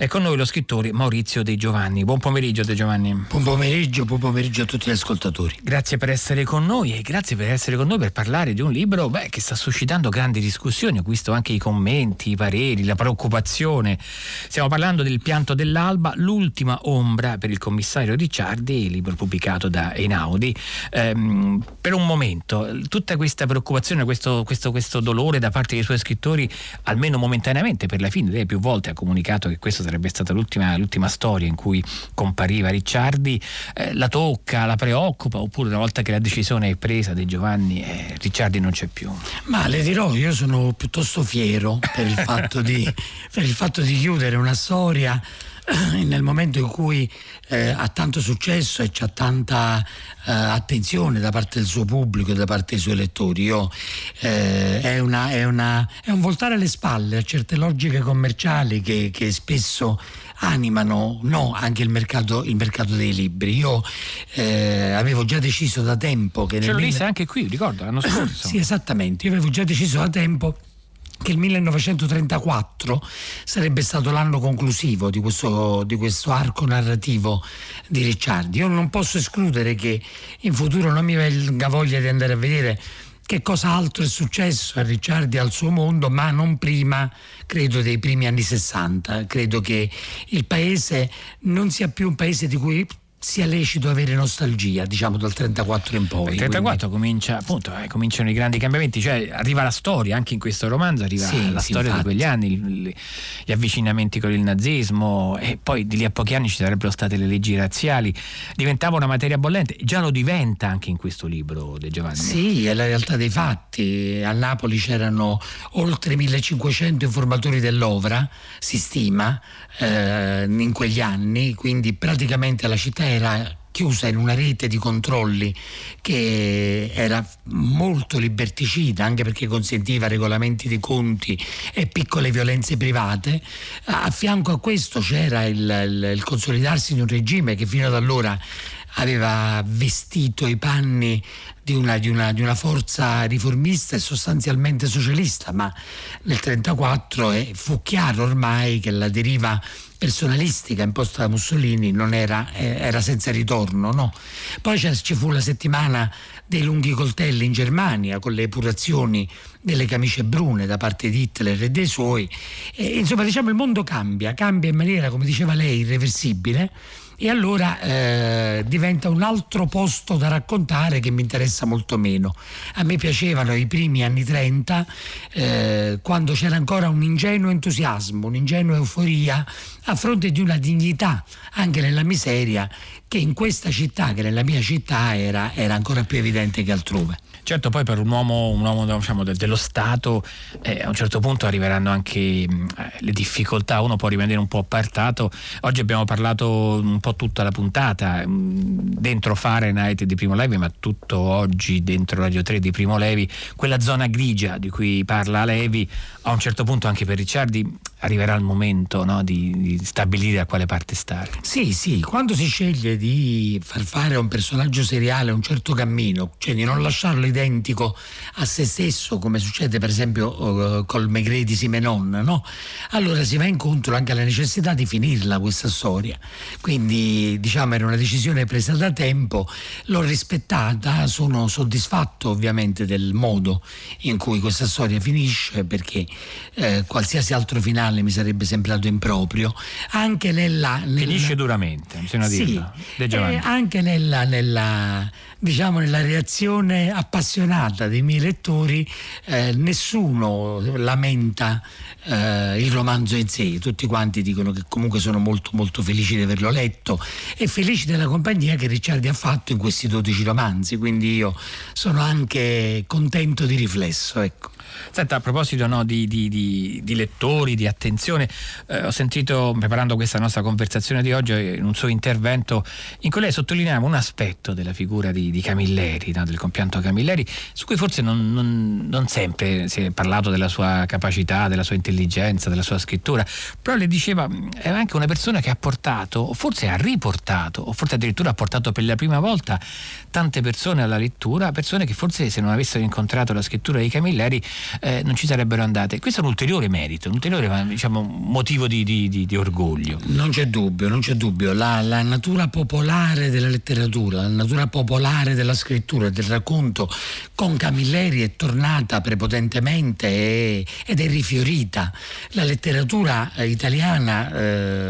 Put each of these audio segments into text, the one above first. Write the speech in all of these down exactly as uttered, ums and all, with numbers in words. È con noi lo scrittore Maurizio De Giovanni. Buon pomeriggio De Giovanni. Buon pomeriggio, buon pomeriggio a tutti gli ascoltatori. Grazie per essere con noi e grazie per essere con noi per parlare di un libro beh, che sta suscitando grandi discussioni. Ho visto anche i commenti, i pareri, la preoccupazione. Stiamo parlando del Pianto dell'alba, l'ultima ombra per il commissario Ricciardi, il libro pubblicato da Einaudi. Ehm, per un momento, tutta questa preoccupazione, questo, questo, questo dolore da parte dei suoi scrittori, almeno momentaneamente, per la fine lei più volte ha comunicato che questo sarebbe stata l'ultima, l'ultima storia in cui compariva Ricciardi, eh, la tocca, la preoccupa, oppure una volta che la decisione è presa De Giovanni, eh, Ricciardi non c'è più? Ma le dirò, io sono piuttosto fiero per il fatto di, per il fatto di chiudere una storia nel momento in cui eh, ha tanto successo e c'ha tanta eh, attenzione da parte del suo pubblico e da parte dei suoi lettori. Io, eh, è, una, è, una, è un voltare le spalle a certe logiche commerciali che, che spesso animano no, anche il mercato, il mercato dei libri. Io eh, avevo già deciso da tempo che... Ce lo disse anche qui, ricordo, l'anno scorso. Sì, esattamente, io avevo già deciso da tempo che il millenovecentotrentaquattro sarebbe stato l'anno conclusivo di questo, di questo arco narrativo di Ricciardi. Io non posso escludere che in futuro non mi venga voglia di andare a vedere che cosa altro è successo a Ricciardi e al suo mondo, ma non prima, credo, dei primi anni sessanta. Credo che il paese non sia più un paese di cui sia lecito avere nostalgia, diciamo, dal trentaquattro in poi. Il trentaquattro quindi comincia, appunto, eh, cominciano i grandi cambiamenti, cioè arriva la storia, anche in questo romanzo arriva sì, la sì, storia infatti. Di quegli anni, gli avvicinamenti con il nazismo, e poi di lì a pochi anni ci sarebbero state le leggi razziali, diventava una materia bollente, già lo diventa anche in questo libro De Giovanni. Sì, è la realtà dei fatti. A Napoli c'erano oltre millecinquecento informatori dell'Ovra, si stima, eh, in quegli anni, quindi praticamente la città era chiusa in una rete di controlli che era molto liberticida, anche perché consentiva regolamenti di conti e piccole violenze private. A fianco a questo c'era il, il, il consolidarsi di un regime che fino ad allora aveva vestito i panni di una, di una, di una forza riformista e sostanzialmente socialista, ma nel trentaquattro eh, fu chiaro ormai che la deriva personalistica imposta da Mussolini non era, eh, era senza ritorno, no? Poi ci fu la settimana dei lunghi coltelli in Germania, con le epurazioni delle camicie brune da parte di Hitler e dei suoi. E, insomma, diciamo, il mondo cambia, cambia in maniera, come diceva lei, irreversibile. E allora eh, diventa un altro posto da raccontare che mi interessa molto meno. A me piacevano i primi anni trenta, eh, quando c'era ancora un ingenuo entusiasmo, un'ingenua euforia a fronte di una dignità anche nella miseria che in questa città, che nella mia città era, era ancora più evidente che altrove. Certo, poi per un uomo, un uomo diciamo, dello Stato eh, a un certo punto arriveranno anche eh, le difficoltà, uno può rimanere un po' appartato. Oggi abbiamo parlato un po' tutta la puntata mh, dentro Fahrenheit di Primo Levi, ma tutto oggi dentro Radio tre di Primo Levi, quella zona grigia di cui parla Levi. A un certo punto anche per Ricciardi arriverà il momento, no, di, di stabilire a quale parte stare. Sì, sì, quando si sceglie di far fare a un personaggio seriale un certo cammino, cioè di non lasciarlo identico a se stesso, come succede per esempio uh, col Maigret di Simenon, no? Allora si va incontro anche alla necessità di finirla questa storia. Quindi, diciamo, era una decisione presa da tempo, l'ho rispettata, sono soddisfatto ovviamente del modo in cui questa storia finisce, perché eh, qualsiasi altro finale mi sarebbe sembrato improprio. Anche nella, nella... finisce duramente, bisogna sì, dirlo. Eh, anche nella, nella diciamo nella reazione appassionata dei miei lettori, eh, nessuno lamenta eh, il romanzo in sé, tutti quanti dicono che comunque sono molto molto felici di averlo letto e felici della compagnia che Ricciardi ha fatto in questi dodici romanzi, quindi io sono anche contento di riflesso, ecco. Senta, a proposito no, di, di, di, di lettori, di attenzione, eh, ho sentito, preparando questa nostra conversazione di oggi, in un suo intervento in cui lei sottolineava un aspetto della figura di, di Camilleri, no, del compianto Camilleri, su cui forse non, non, non sempre si è parlato della sua capacità, della sua intelligenza, della sua scrittura, però le diceva, è anche una persona che ha portato, o forse ha riportato, o forse addirittura ha portato per la prima volta tante persone alla lettura, persone che forse se non avessero incontrato la scrittura di Camilleri eh, non ci sarebbero andate. Questo è un ulteriore merito, un ulteriore, diciamo, motivo di, di, di, di orgoglio. Non c'è dubbio, non c'è dubbio. La, la natura popolare della letteratura, la natura popolare della scrittura e del racconto con Camilleri è tornata prepotentemente e, ed è rifiorita. La letteratura italiana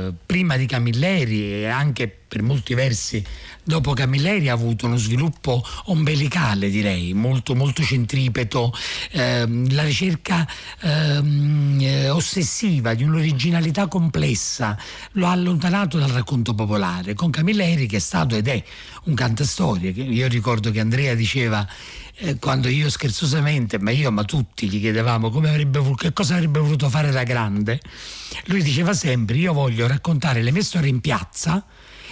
eh, prima di Camilleri e anche per molti versi dopo Camilleri ha avuto uno sviluppo ombelicale, direi, molto molto centripeto, ehm, la ricerca ehm, ossessiva di un'originalità complessa lo ha allontanato dal racconto popolare, con Camilleri che è stato ed è un cantastorie. Io ricordo che Andrea diceva, quando io scherzosamente, ma io ma tutti gli chiedevamo come avrebbe, che cosa avrebbe voluto fare da grande, lui diceva sempre: io voglio raccontare le mie storie in piazza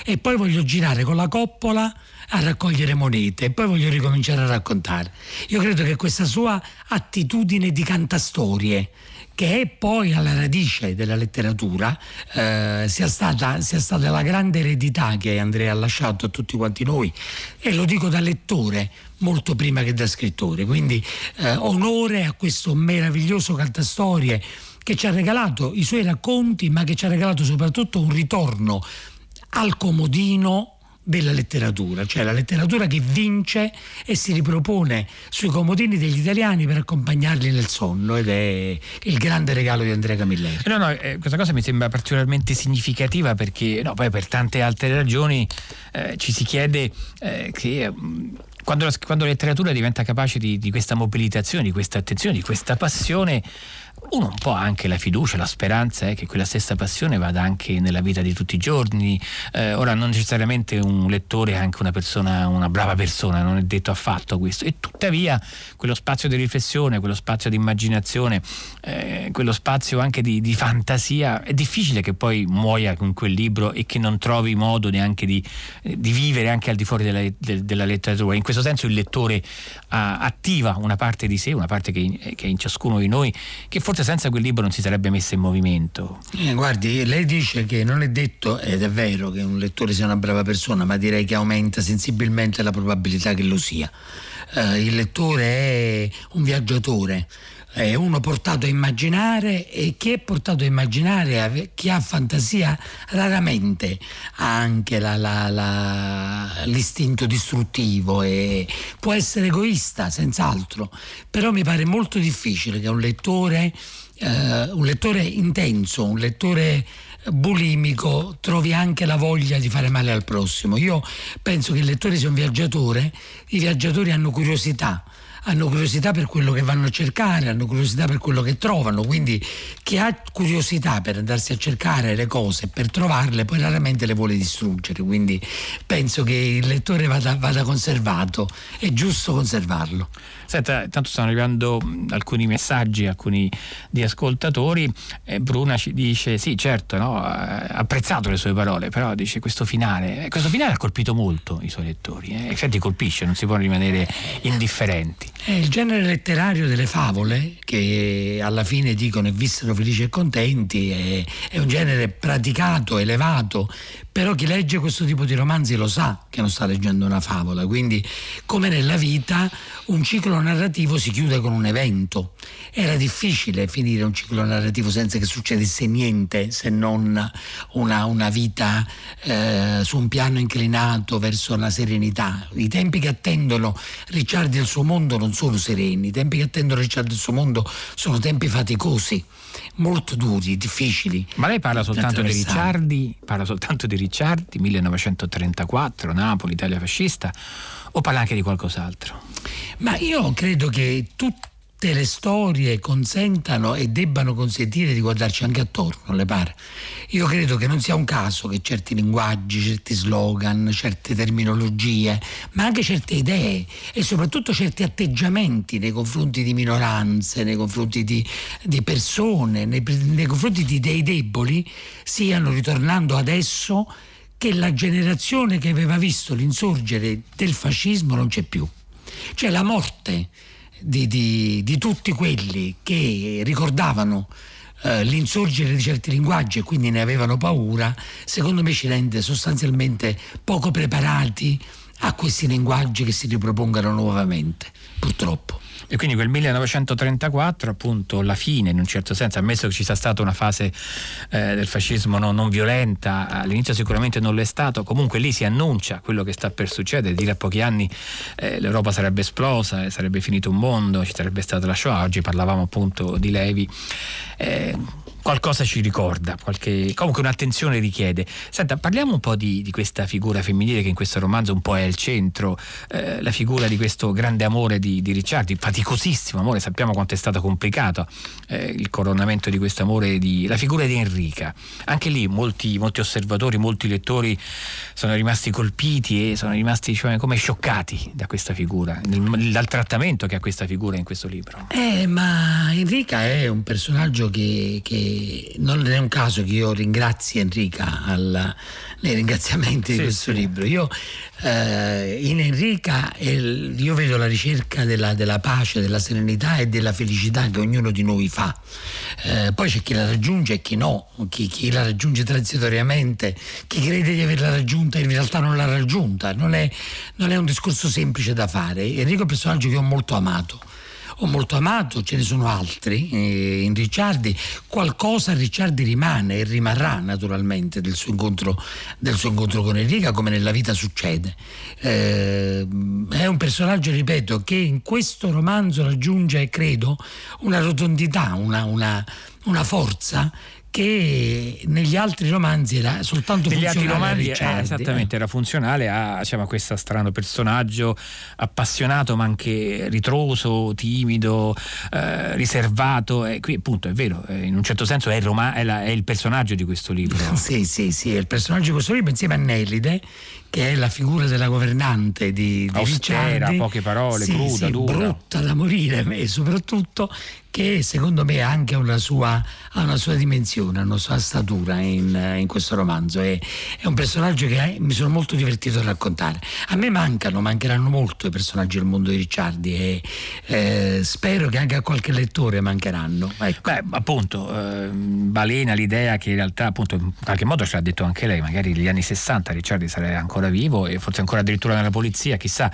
e poi voglio girare con la coppola a raccogliere monete e poi voglio ricominciare a raccontare. Io credo che questa sua attitudine di cantastorie, che è poi alla radice della letteratura, eh, sia stata, sia stata la grande eredità che Andrea ha lasciato a tutti quanti noi, e lo dico da lettore molto prima che da scrittore. Quindi eh, onore a questo meraviglioso cantastorie che ci ha regalato i suoi racconti, ma che ci ha regalato soprattutto un ritorno al comodino della letteratura, cioè la letteratura che vince e si ripropone sui comodini degli italiani per accompagnarli nel sonno, ed è il grande regalo di Andrea Camilleri. No, no, eh, questa cosa mi sembra particolarmente significativa perché no, poi per tante altre ragioni eh, ci si chiede eh, che eh, quando, la, quando la letteratura diventa capace di, di questa mobilitazione, di questa attenzione, di questa passione, uno un po' anche la fiducia, la speranza è che quella stessa passione vada anche nella vita di tutti i giorni. Eh, ora non necessariamente un lettore è anche una persona, una brava persona, non è detto affatto questo, e tuttavia quello spazio di riflessione, quello spazio di immaginazione, eh, quello spazio anche di, di fantasia è difficile che poi muoia con quel libro e che non trovi modo neanche di, di vivere anche al di fuori della, de, della letteratura. In questo senso il lettore ah, attiva una parte di sé, una parte che, che è in ciascuno di noi, che forse senza quel libro non si sarebbe messa in movimento. Eh, guardi, lei dice che non è detto, ed è vero, che un lettore sia una brava persona, ma direi che aumenta sensibilmente la probabilità che lo sia. Eh, il lettore è un viaggiatore, è uno portato a immaginare, e chi è portato a immaginare, chi ha fantasia, raramente ha anche la, la, la, l'istinto distruttivo, e può essere egoista senz'altro, però mi pare molto difficile che un lettore eh, un lettore intenso, un lettore bulimico trovi anche la voglia di fare male al prossimo. Io penso che il lettore sia un viaggiatore. I viaggiatori hanno curiosità, hanno curiosità per quello che vanno a cercare, hanno curiosità per quello che trovano, quindi chi ha curiosità per andarsi a cercare le cose, per trovarle, poi raramente le vuole distruggere. Quindi penso che il lettore vada, vada conservato, è giusto conservarlo. Senta, intanto stanno arrivando alcuni messaggi, alcuni di ascoltatori. Bruna ci dice, sì certo, no? Ha apprezzato le sue parole, però dice questo finale, questo finale ha colpito molto i suoi lettori, eh? Infatti colpisce, non si può rimanere indifferenti. È il genere letterario delle favole, che alla fine dicono e vissero felici e contenti, è, è un genere praticato, elevato, però chi legge questo tipo di romanzi lo sa che non sta leggendo una favola. Quindi come nella vita un ciclo narrativo si chiude con un evento, era difficile finire un ciclo narrativo senza che succedesse niente, se non una, una vita eh, su un piano inclinato verso la serenità. I tempi che attendono Ricciardi e il suo mondo non sono sereni, i tempi che attendono Ricciardi e il suo mondo sono tempi faticosi, molto duri, difficili. Ma lei parla soltanto di Ricciardi, parla soltanto di Ricciardi Ricciardi, millenovecentotrentaquattro, Napoli, Italia fascista, o parla anche di qualcos'altro? Ma io credo che tutte le storie consentano e debbano consentire di guardarci anche attorno, le pare. Io credo che non sia un caso che certi linguaggi, certi slogan, certe terminologie, ma anche certe idee e soprattutto certi atteggiamenti nei confronti di minoranze, nei confronti di, di persone, nei, nei confronti di dei deboli, stiano ritornando adesso che la generazione che aveva visto l'insorgere del fascismo non c'è più. Cioè la morte di, di, di tutti quelli che ricordavano Uh, l'insorgere di certi linguaggi e quindi ne avevano paura, secondo me ci rende sostanzialmente poco preparati a questi linguaggi che si ripropongano nuovamente, purtroppo. E quindi quel millenovecentotrentaquattro, appunto, la fine, in un certo senso, ammesso che ci sia stata una fase eh, del fascismo no, non violenta, all'inizio sicuramente non l'è stato, comunque lì si annuncia quello che sta per succedere, dire a pochi anni eh, l'Europa sarebbe esplosa, eh, sarebbe finito un mondo, ci sarebbe stata la Shoah, oggi parlavamo appunto di Levi, eh, qualcosa ci ricorda, qualche, comunque un'attenzione richiede. Senta, parliamo un po' di, di questa figura femminile che in questo romanzo un po' è il centro, eh, la figura di questo grande amore di, di Ricciardi, faticosissimo amore, sappiamo quanto è stato complicato eh, il coronamento di questo amore, di, la figura di Enrica. Anche lì molti, molti osservatori, molti lettori sono rimasti colpiti e sono rimasti, cioè, come scioccati da questa figura, nel, dal trattamento che ha questa figura in questo libro. Eh, ma Enrica è un personaggio che... che... non è un caso che io ringrazi Enrica alla, nei ringraziamenti sì, di questo sì. libro. Io eh, in Enrica eh, io vedo la ricerca della, della pace, della serenità e della felicità che ognuno di noi fa. Eh, poi c'è chi la raggiunge e chi no, chi, chi la raggiunge transitoriamente, chi crede di averla raggiunta e in realtà non l'ha raggiunta. Non è, non è un discorso semplice da fare. Enrico è un personaggio che ho molto amato. Ho molto amato, ce ne sono altri eh, in Ricciardi, qualcosa a Ricciardi rimane e rimarrà naturalmente del suo incontro, del suo incontro con Enrica, come nella vita succede. Eh, è un personaggio, ripeto, che in questo romanzo raggiunge, credo, una rotondità, una, una, una forza che negli altri romanzi era soltanto negli funzionale altri romanzi, a eh, esattamente, era funzionale a, diciamo, a questo strano personaggio appassionato ma anche ritroso, timido, eh, riservato, e qui appunto è vero, in un certo senso è il, Roma, è la, è il personaggio di questo libro. sì sì sì, è il personaggio di questo libro insieme a Nellide, che è la figura della governante di, di Ostera, poche parole, sì, cruda, sì, dura, brutta da morire, e soprattutto che secondo me ha anche una sua, ha una sua dimensione, ha una sua statura in, in questo romanzo. È, è un personaggio che mi sono molto divertito a raccontare. A me mancano, mancheranno molto i personaggi del mondo di Ricciardi e eh, spero che anche a qualche lettore mancheranno. Ecco. Beh, appunto, eh, balena l'idea che in realtà, appunto, in qualche modo ce l'ha detto anche lei, magari negli anni sessanta Ricciardi sarebbe ancora vivo e forse ancora addirittura nella polizia, chissà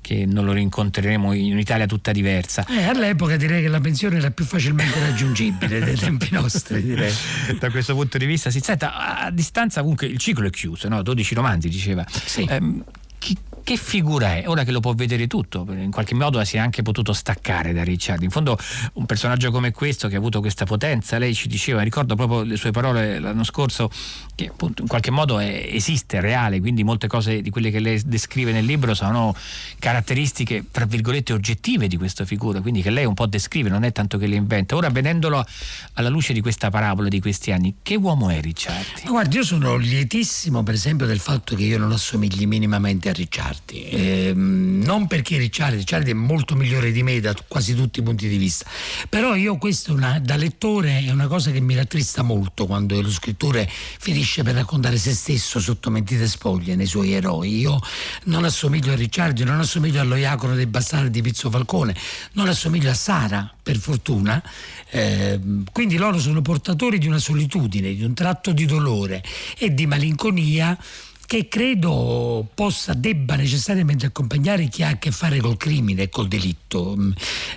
che non lo rincontreremo in un'Italia tutta diversa. Eh, all'epoca direi che la pensione era più facilmente raggiungibile dei tempi nostri, direi. Da questo punto di vista si senta a distanza. Comunque il ciclo è chiuso, no? dodici romanzi, diceva. Sì. Eh, chi, che figura è? Ora che lo può vedere tutto, in qualche modo si è anche potuto staccare da Ricciardi. In fondo un personaggio come questo, che ha avuto questa potenza, lei ci diceva, ricordo proprio le sue parole l'anno scorso, che appunto in qualche modo è, esiste, è reale, quindi molte cose di quelle che lei descrive nel libro sono caratteristiche tra virgolette oggettive di questa figura, quindi che lei un po' descrive, non è tanto che le inventa. Ora, vedendolo alla luce di questa parabola di questi anni, che uomo è Ricciardi? Ma guardi, io sono lietissimo per esempio del fatto che io non assomigli minimamente a Ricciardi, eh, non perché Ricciardi, Ricciardi è molto migliore di me da quasi tutti i punti di vista, però io questo una, da lettore è una cosa che mi rattrista molto, quando lo scrittore finisce per raccontare se stesso sotto mentite spoglie nei suoi eroi. Io non assomiglio a Ricciardi, non assomiglio allo Iacono dei Bastardi di Pizzo Falcone, non assomiglio a Sara, per fortuna, eh, quindi loro sono portatori di una solitudine, di un tratto di dolore e di malinconia che credo possa, debba necessariamente accompagnare chi ha a che fare col crimine e col delitto.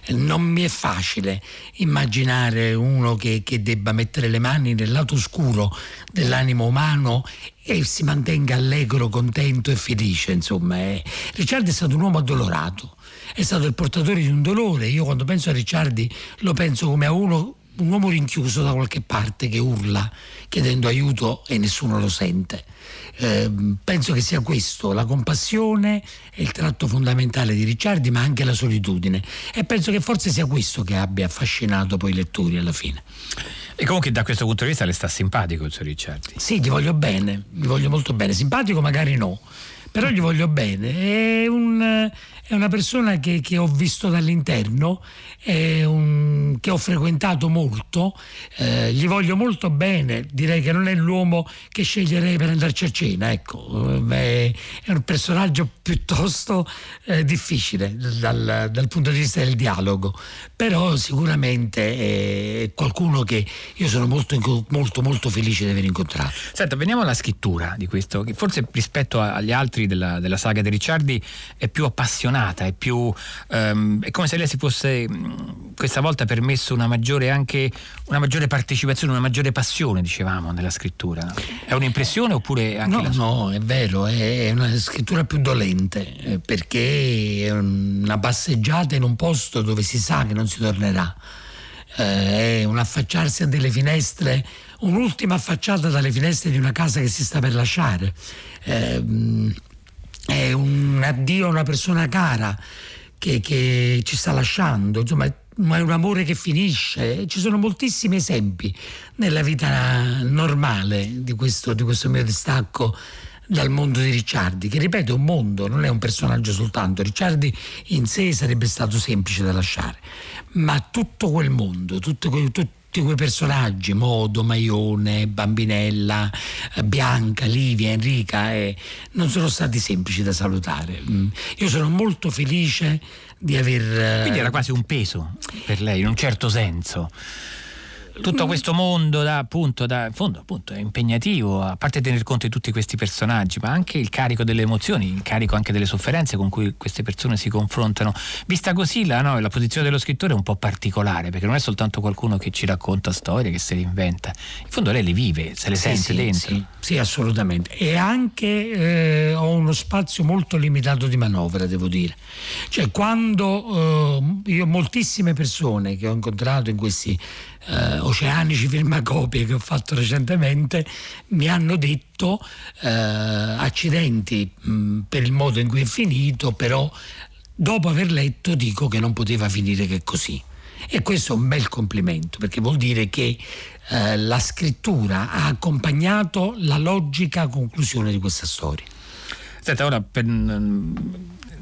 Non mi è facile immaginare uno che, che debba mettere le mani nel lato oscuro dell'animo umano e si mantenga allegro, contento e felice, insomma. Eh. Ricciardi è stato un uomo addolorato, è stato il portatore di un dolore. Io quando penso a Ricciardi lo penso come a uno, un uomo rinchiuso da qualche parte che urla chiedendo aiuto e nessuno lo sente. Eh, penso che sia questo, la compassione è il tratto fondamentale di Ricciardi, ma anche la solitudine, e penso che forse sia questo che abbia affascinato poi i lettori alla fine. E comunque da questo punto di vista le sta simpatico il suo Ricciardi? Sì, gli voglio bene, gli voglio molto bene, simpatico magari no, però gli voglio bene. È, un, è una persona che, che ho visto dall'interno, è un, che ho frequentato molto, eh, gli voglio molto bene. Direi che non è l'uomo che sceglierei per andarci a cena, ecco. Beh, è un personaggio piuttosto eh, difficile dal, dal punto di vista del dialogo, però sicuramente è qualcuno che io sono molto molto molto felice di aver incontrato. Senta, veniamo alla scrittura di questo, che forse rispetto agli altri pilastri della, della saga di Ricciardi è più appassionata, è più ehm, è come se lei si fosse mh, questa volta permesso una maggiore anche una maggiore partecipazione, una maggiore passione, dicevamo, nella scrittura. È un'impressione oppure anche no, la sua? No, è vero, è una scrittura più dolente perché è una passeggiata in un posto dove si sa che non si tornerà. È un affacciarsi a delle finestre, un'ultima affacciata dalle finestre di una casa che si sta per lasciare, è un addio a una persona cara che, che ci sta lasciando, insomma è un amore che finisce. Ci sono moltissimi esempi nella vita normale di questo, di questo mio distacco dal mondo di Ricciardi, che ripeto è un mondo, non è un personaggio soltanto. Ricciardi in sé sarebbe stato semplice da lasciare, ma tutto quel mondo, tutto quel, tutti quei personaggi, Modo, Maione, Bambinella, Bianca, Livia, Enrica, eh, non sono stati semplici da salutare. Io sono molto felice di aver... Quindi era quasi un peso per lei, in un certo senso. Tutto questo mondo da appunto da in fondo appunto è impegnativo, a parte tener conto di tutti questi personaggi, ma anche il carico delle emozioni, il carico anche delle sofferenze con cui queste persone si confrontano. Vista così la, no, la posizione dello scrittore è un po' particolare, perché non è soltanto qualcuno che ci racconta storie, che se le inventa, in fondo lei le vive, se le sì, sente sì, dentro. Sì, sì, assolutamente. E anche eh, ho uno spazio molto limitato di manovra, devo dire. Cioè quando eh, io moltissime persone che ho incontrato in questi Uh, oceanici firmacopie che ho fatto recentemente mi hanno detto uh, accidenti mh, per il modo in cui è finito, però dopo aver letto dico che non poteva finire che così, e questo è un bel complimento, perché vuol dire che uh, la scrittura ha accompagnato la logica conclusione di questa storia. Senta, ora per...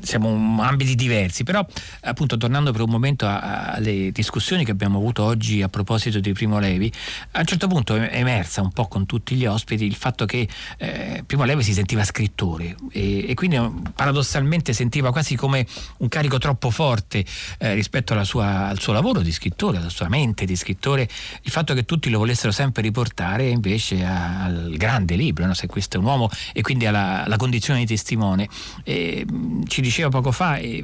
siamo ambiti diversi, però appunto tornando per un momento alle discussioni che abbiamo avuto oggi a proposito di Primo Levi, a un certo punto è emersa un po' con tutti gli ospiti il fatto che eh, Primo Levi si sentiva scrittore e, e quindi paradossalmente sentiva quasi come un carico troppo forte eh, rispetto alla sua, al suo lavoro di scrittore, alla sua mente di scrittore, il fatto che tutti lo volessero sempre riportare invece a, al grande libro, no? Se questo è un uomo, e quindi alla, alla condizione di testimone. E, ci diceva poco fa eh,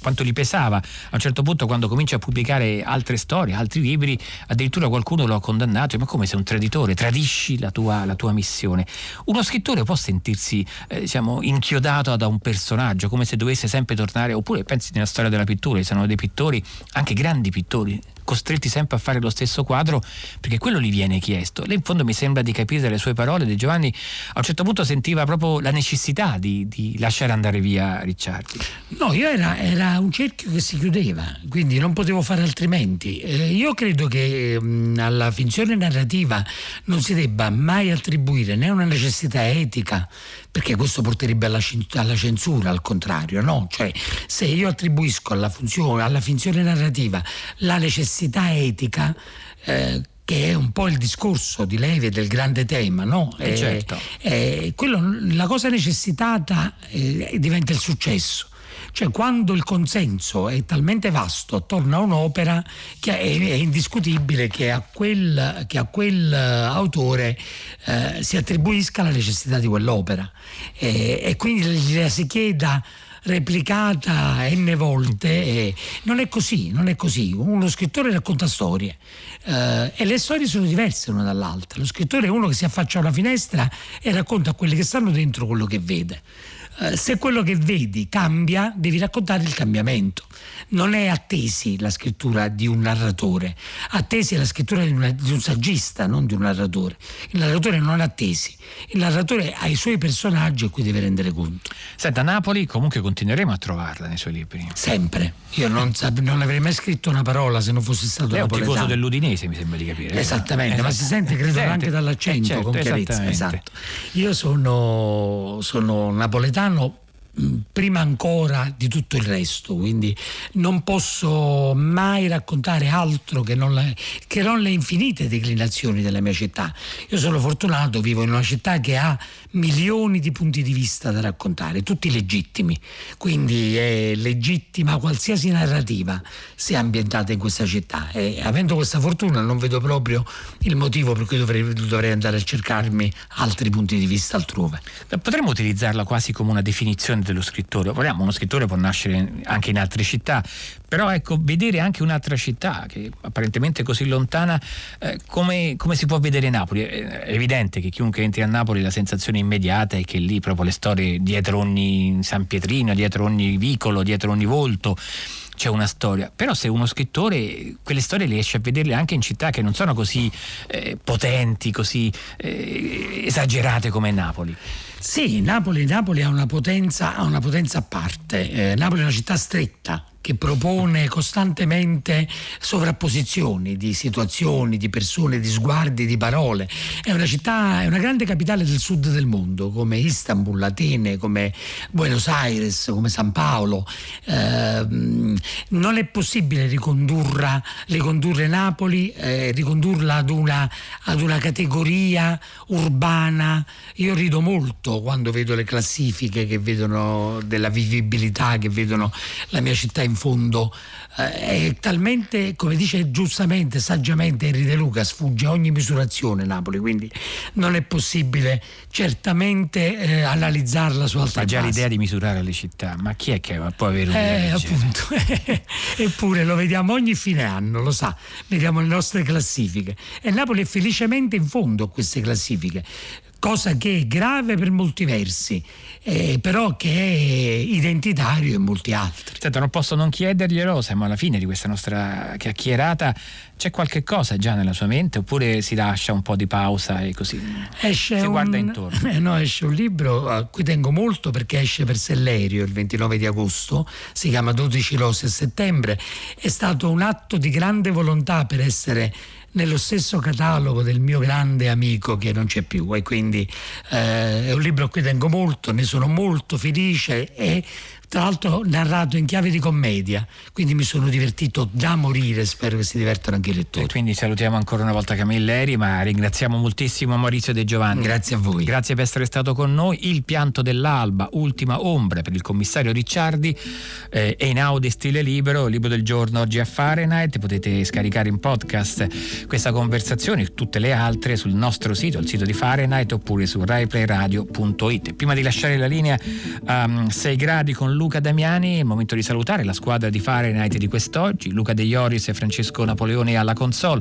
quanto gli pesava a un certo punto quando comincia a pubblicare altre storie, altri libri, addirittura qualcuno lo ha condannato, ma come sei un traditore, tradisci la tua, la tua missione. Uno scrittore può sentirsi eh, diciamo inchiodato da un personaggio, come se dovesse sempre tornare, oppure pensi nella storia della pittura, ci sono dei pittori, anche grandi pittori, costretti sempre a fare lo stesso quadro perché quello gli viene chiesto. Lei in fondo mi sembra di capire dalle sue parole, De Giovanni, a un certo punto sentiva proprio la necessità di, di lasciare andare via Ricciardi. No, io era, era un cerchio che si chiudeva, quindi non potevo fare altrimenti. Eh, io credo che mh, alla finzione narrativa non si debba mai attribuire né una necessità etica, perché questo porterebbe alla, alla censura, al contrario, no? Cioè, se io attribuisco alla, funzione, alla finzione narrativa la necessità etica, eh, che è un po' il discorso di Levi del grande tema, no? Eh, certo. eh, quello, la cosa necessitata eh, diventa il successo. Cioè quando il consenso è talmente vasto attorno a un'opera che è, è indiscutibile che a quel, che a quel autore eh, si attribuisca la necessità di quell'opera e, e quindi la si chieda replicata n volte. E non è così, non è così. Uno scrittore racconta storie eh, e le storie sono diverse l'una dall'altra. Lo scrittore è uno che si affaccia a una finestra e racconta a quelli che stanno dentro quello che vede. Se quello che vedi cambia, devi raccontare il cambiamento. Non è attesi la scrittura di un narratore, attesi è la scrittura di, una, di un saggista, non di un narratore. Il narratore non è attesi, il narratore ha i suoi personaggi a cui deve rendere conto. Senta, Napoli comunque continueremo a trovarla nei suoi libri. Sempre. Io non, non avrei mai scritto una parola se non fosse stato napoletano. È un tifoso dell'Udinese, mi sembra di capire. Esattamente, esatto. Ma si sente, credo, sente. Anche dall'accento, certo, con chiarezza. Esatto. Io sono, sono napoletano prima ancora di tutto il resto, quindi non posso mai raccontare altro che non, la, che non le infinite declinazioni della mia città. Io sono fortunato, vivo in una città che ha milioni di punti di vista da raccontare, tutti legittimi, quindi è legittima qualsiasi narrativa se ambientata in questa città, e avendo questa fortuna non vedo proprio il motivo per cui dovrei, dovrei andare a cercarmi altri punti di vista altrove. Potremmo utilizzarla quasi come una definizione dello scrittore. Vogliamo, uno scrittore può nascere anche in altre città, però ecco, vedere anche un'altra città che apparentemente è così lontana, eh, come, come si può vedere Napoli. È evidente che chiunque entri a Napoli la sensazione immediata è che lì proprio le storie, dietro ogni San Pietrino, dietro ogni vicolo, dietro ogni volto c'è una storia, però se uno scrittore quelle storie riesce a vederle anche in città che non sono così eh, potenti, così eh, esagerate come Napoli. Sì, Napoli, Napoli ha una potenza, ha una potenza a parte. Eh, Napoli è una città stretta che propone costantemente sovrapposizioni di situazioni, di persone, di sguardi, di parole. È una città, è una grande capitale del sud del mondo, come Istanbul, Atene, come Buenos Aires, come San Paolo. Eh, non è possibile ricondurla, ricondurre Napoli, eh, ricondurla ad una, ad una categoria urbana. Io rido molto quando vedo le classifiche che vedono della vivibilità, che vedono la mia città in fondo, eh, è talmente, come dice giustamente, saggiamente Erri De Luca, sfugge ogni misurazione Napoli, quindi non è possibile certamente eh, analizzarla su alta base. Già l'idea di misurare le città, ma chi è che può avere un'idea? Eh, appunto. Eppure lo vediamo ogni fine anno, lo sa, vediamo le nostre classifiche e Napoli è felicemente in fondo a queste classifiche, cosa che è grave per molti versi, eh, però che è identitario in molti altri. Senta, non posso non chiederglielo, siamo alla fine di questa nostra chiacchierata. C'è qualche cosa già nella sua mente oppure si lascia un po' di pausa e così esce si un, guarda intorno? Eh, no, esce un libro a cui tengo molto perché esce per Sellerio il ventinove di agosto, si chiama dodici Rose e Settembre. È stato un atto di grande volontà per essere nello stesso catalogo del mio grande amico che non c'è più, e quindi eh, è un libro a cui tengo molto, ne sono molto felice e tra l'altro narrato in chiave di commedia, quindi mi sono divertito da morire, spero che si divertano anche i lettori. E quindi salutiamo ancora una volta Camilleri, ma ringraziamo moltissimo Maurizio De Giovanni. Grazie a voi. Grazie per essere stato con noi. Il Pianto dell'alba, Ultima ombra per il commissario Ricciardi, eh, Einaudi stile libero, libro del giorno oggi a Fahrenheit. Potete scaricare in podcast questa conversazione e tutte le altre sul nostro sito, il sito di Fahrenheit, oppure su rai play radio punto it. Prima di lasciare la linea a um, sei gradi con Luca Damiani, è il momento di salutare la squadra di Fahrenheit di quest'oggi: Luca De Ioris e Francesco Napoleone alla console,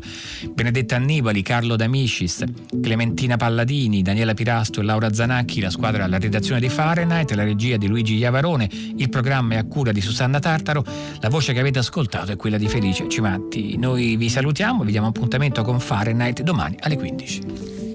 Benedetta Annibali, Carlo D'Amicis, Clementina Palladini, Daniela Pirasto e Laura Zanacchi, la squadra alla redazione di Fahrenheit, la regia di Luigi Iavarone, il programma è a cura di Susanna Tartaro, la voce che avete ascoltato è quella di Felice Cimatti. Noi vi salutiamo, vi diamo appuntamento con Fahrenheit domani alle quindici.